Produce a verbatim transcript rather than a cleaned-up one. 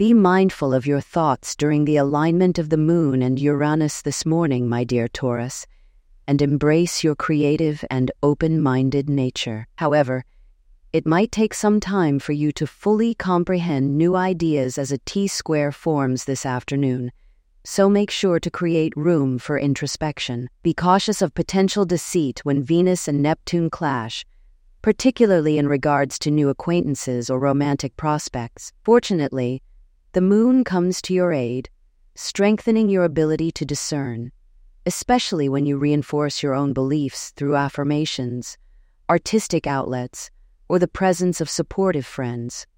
Be mindful of your thoughts during the alignment of the Moon and Uranus this morning, my dear Taurus, and embrace your creative and open-minded nature. However, it might take some time for you to fully comprehend new ideas as a T-square forms this afternoon, so make sure to create room for introspection. Be cautious of potential deceit when Venus and Neptune clash, particularly in regards to new acquaintances or romantic prospects. Fortunately, the Moon comes to your aid, strengthening your ability to discern, especially when you reinforce your own beliefs through affirmations, artistic outlets, or the presence of supportive friends.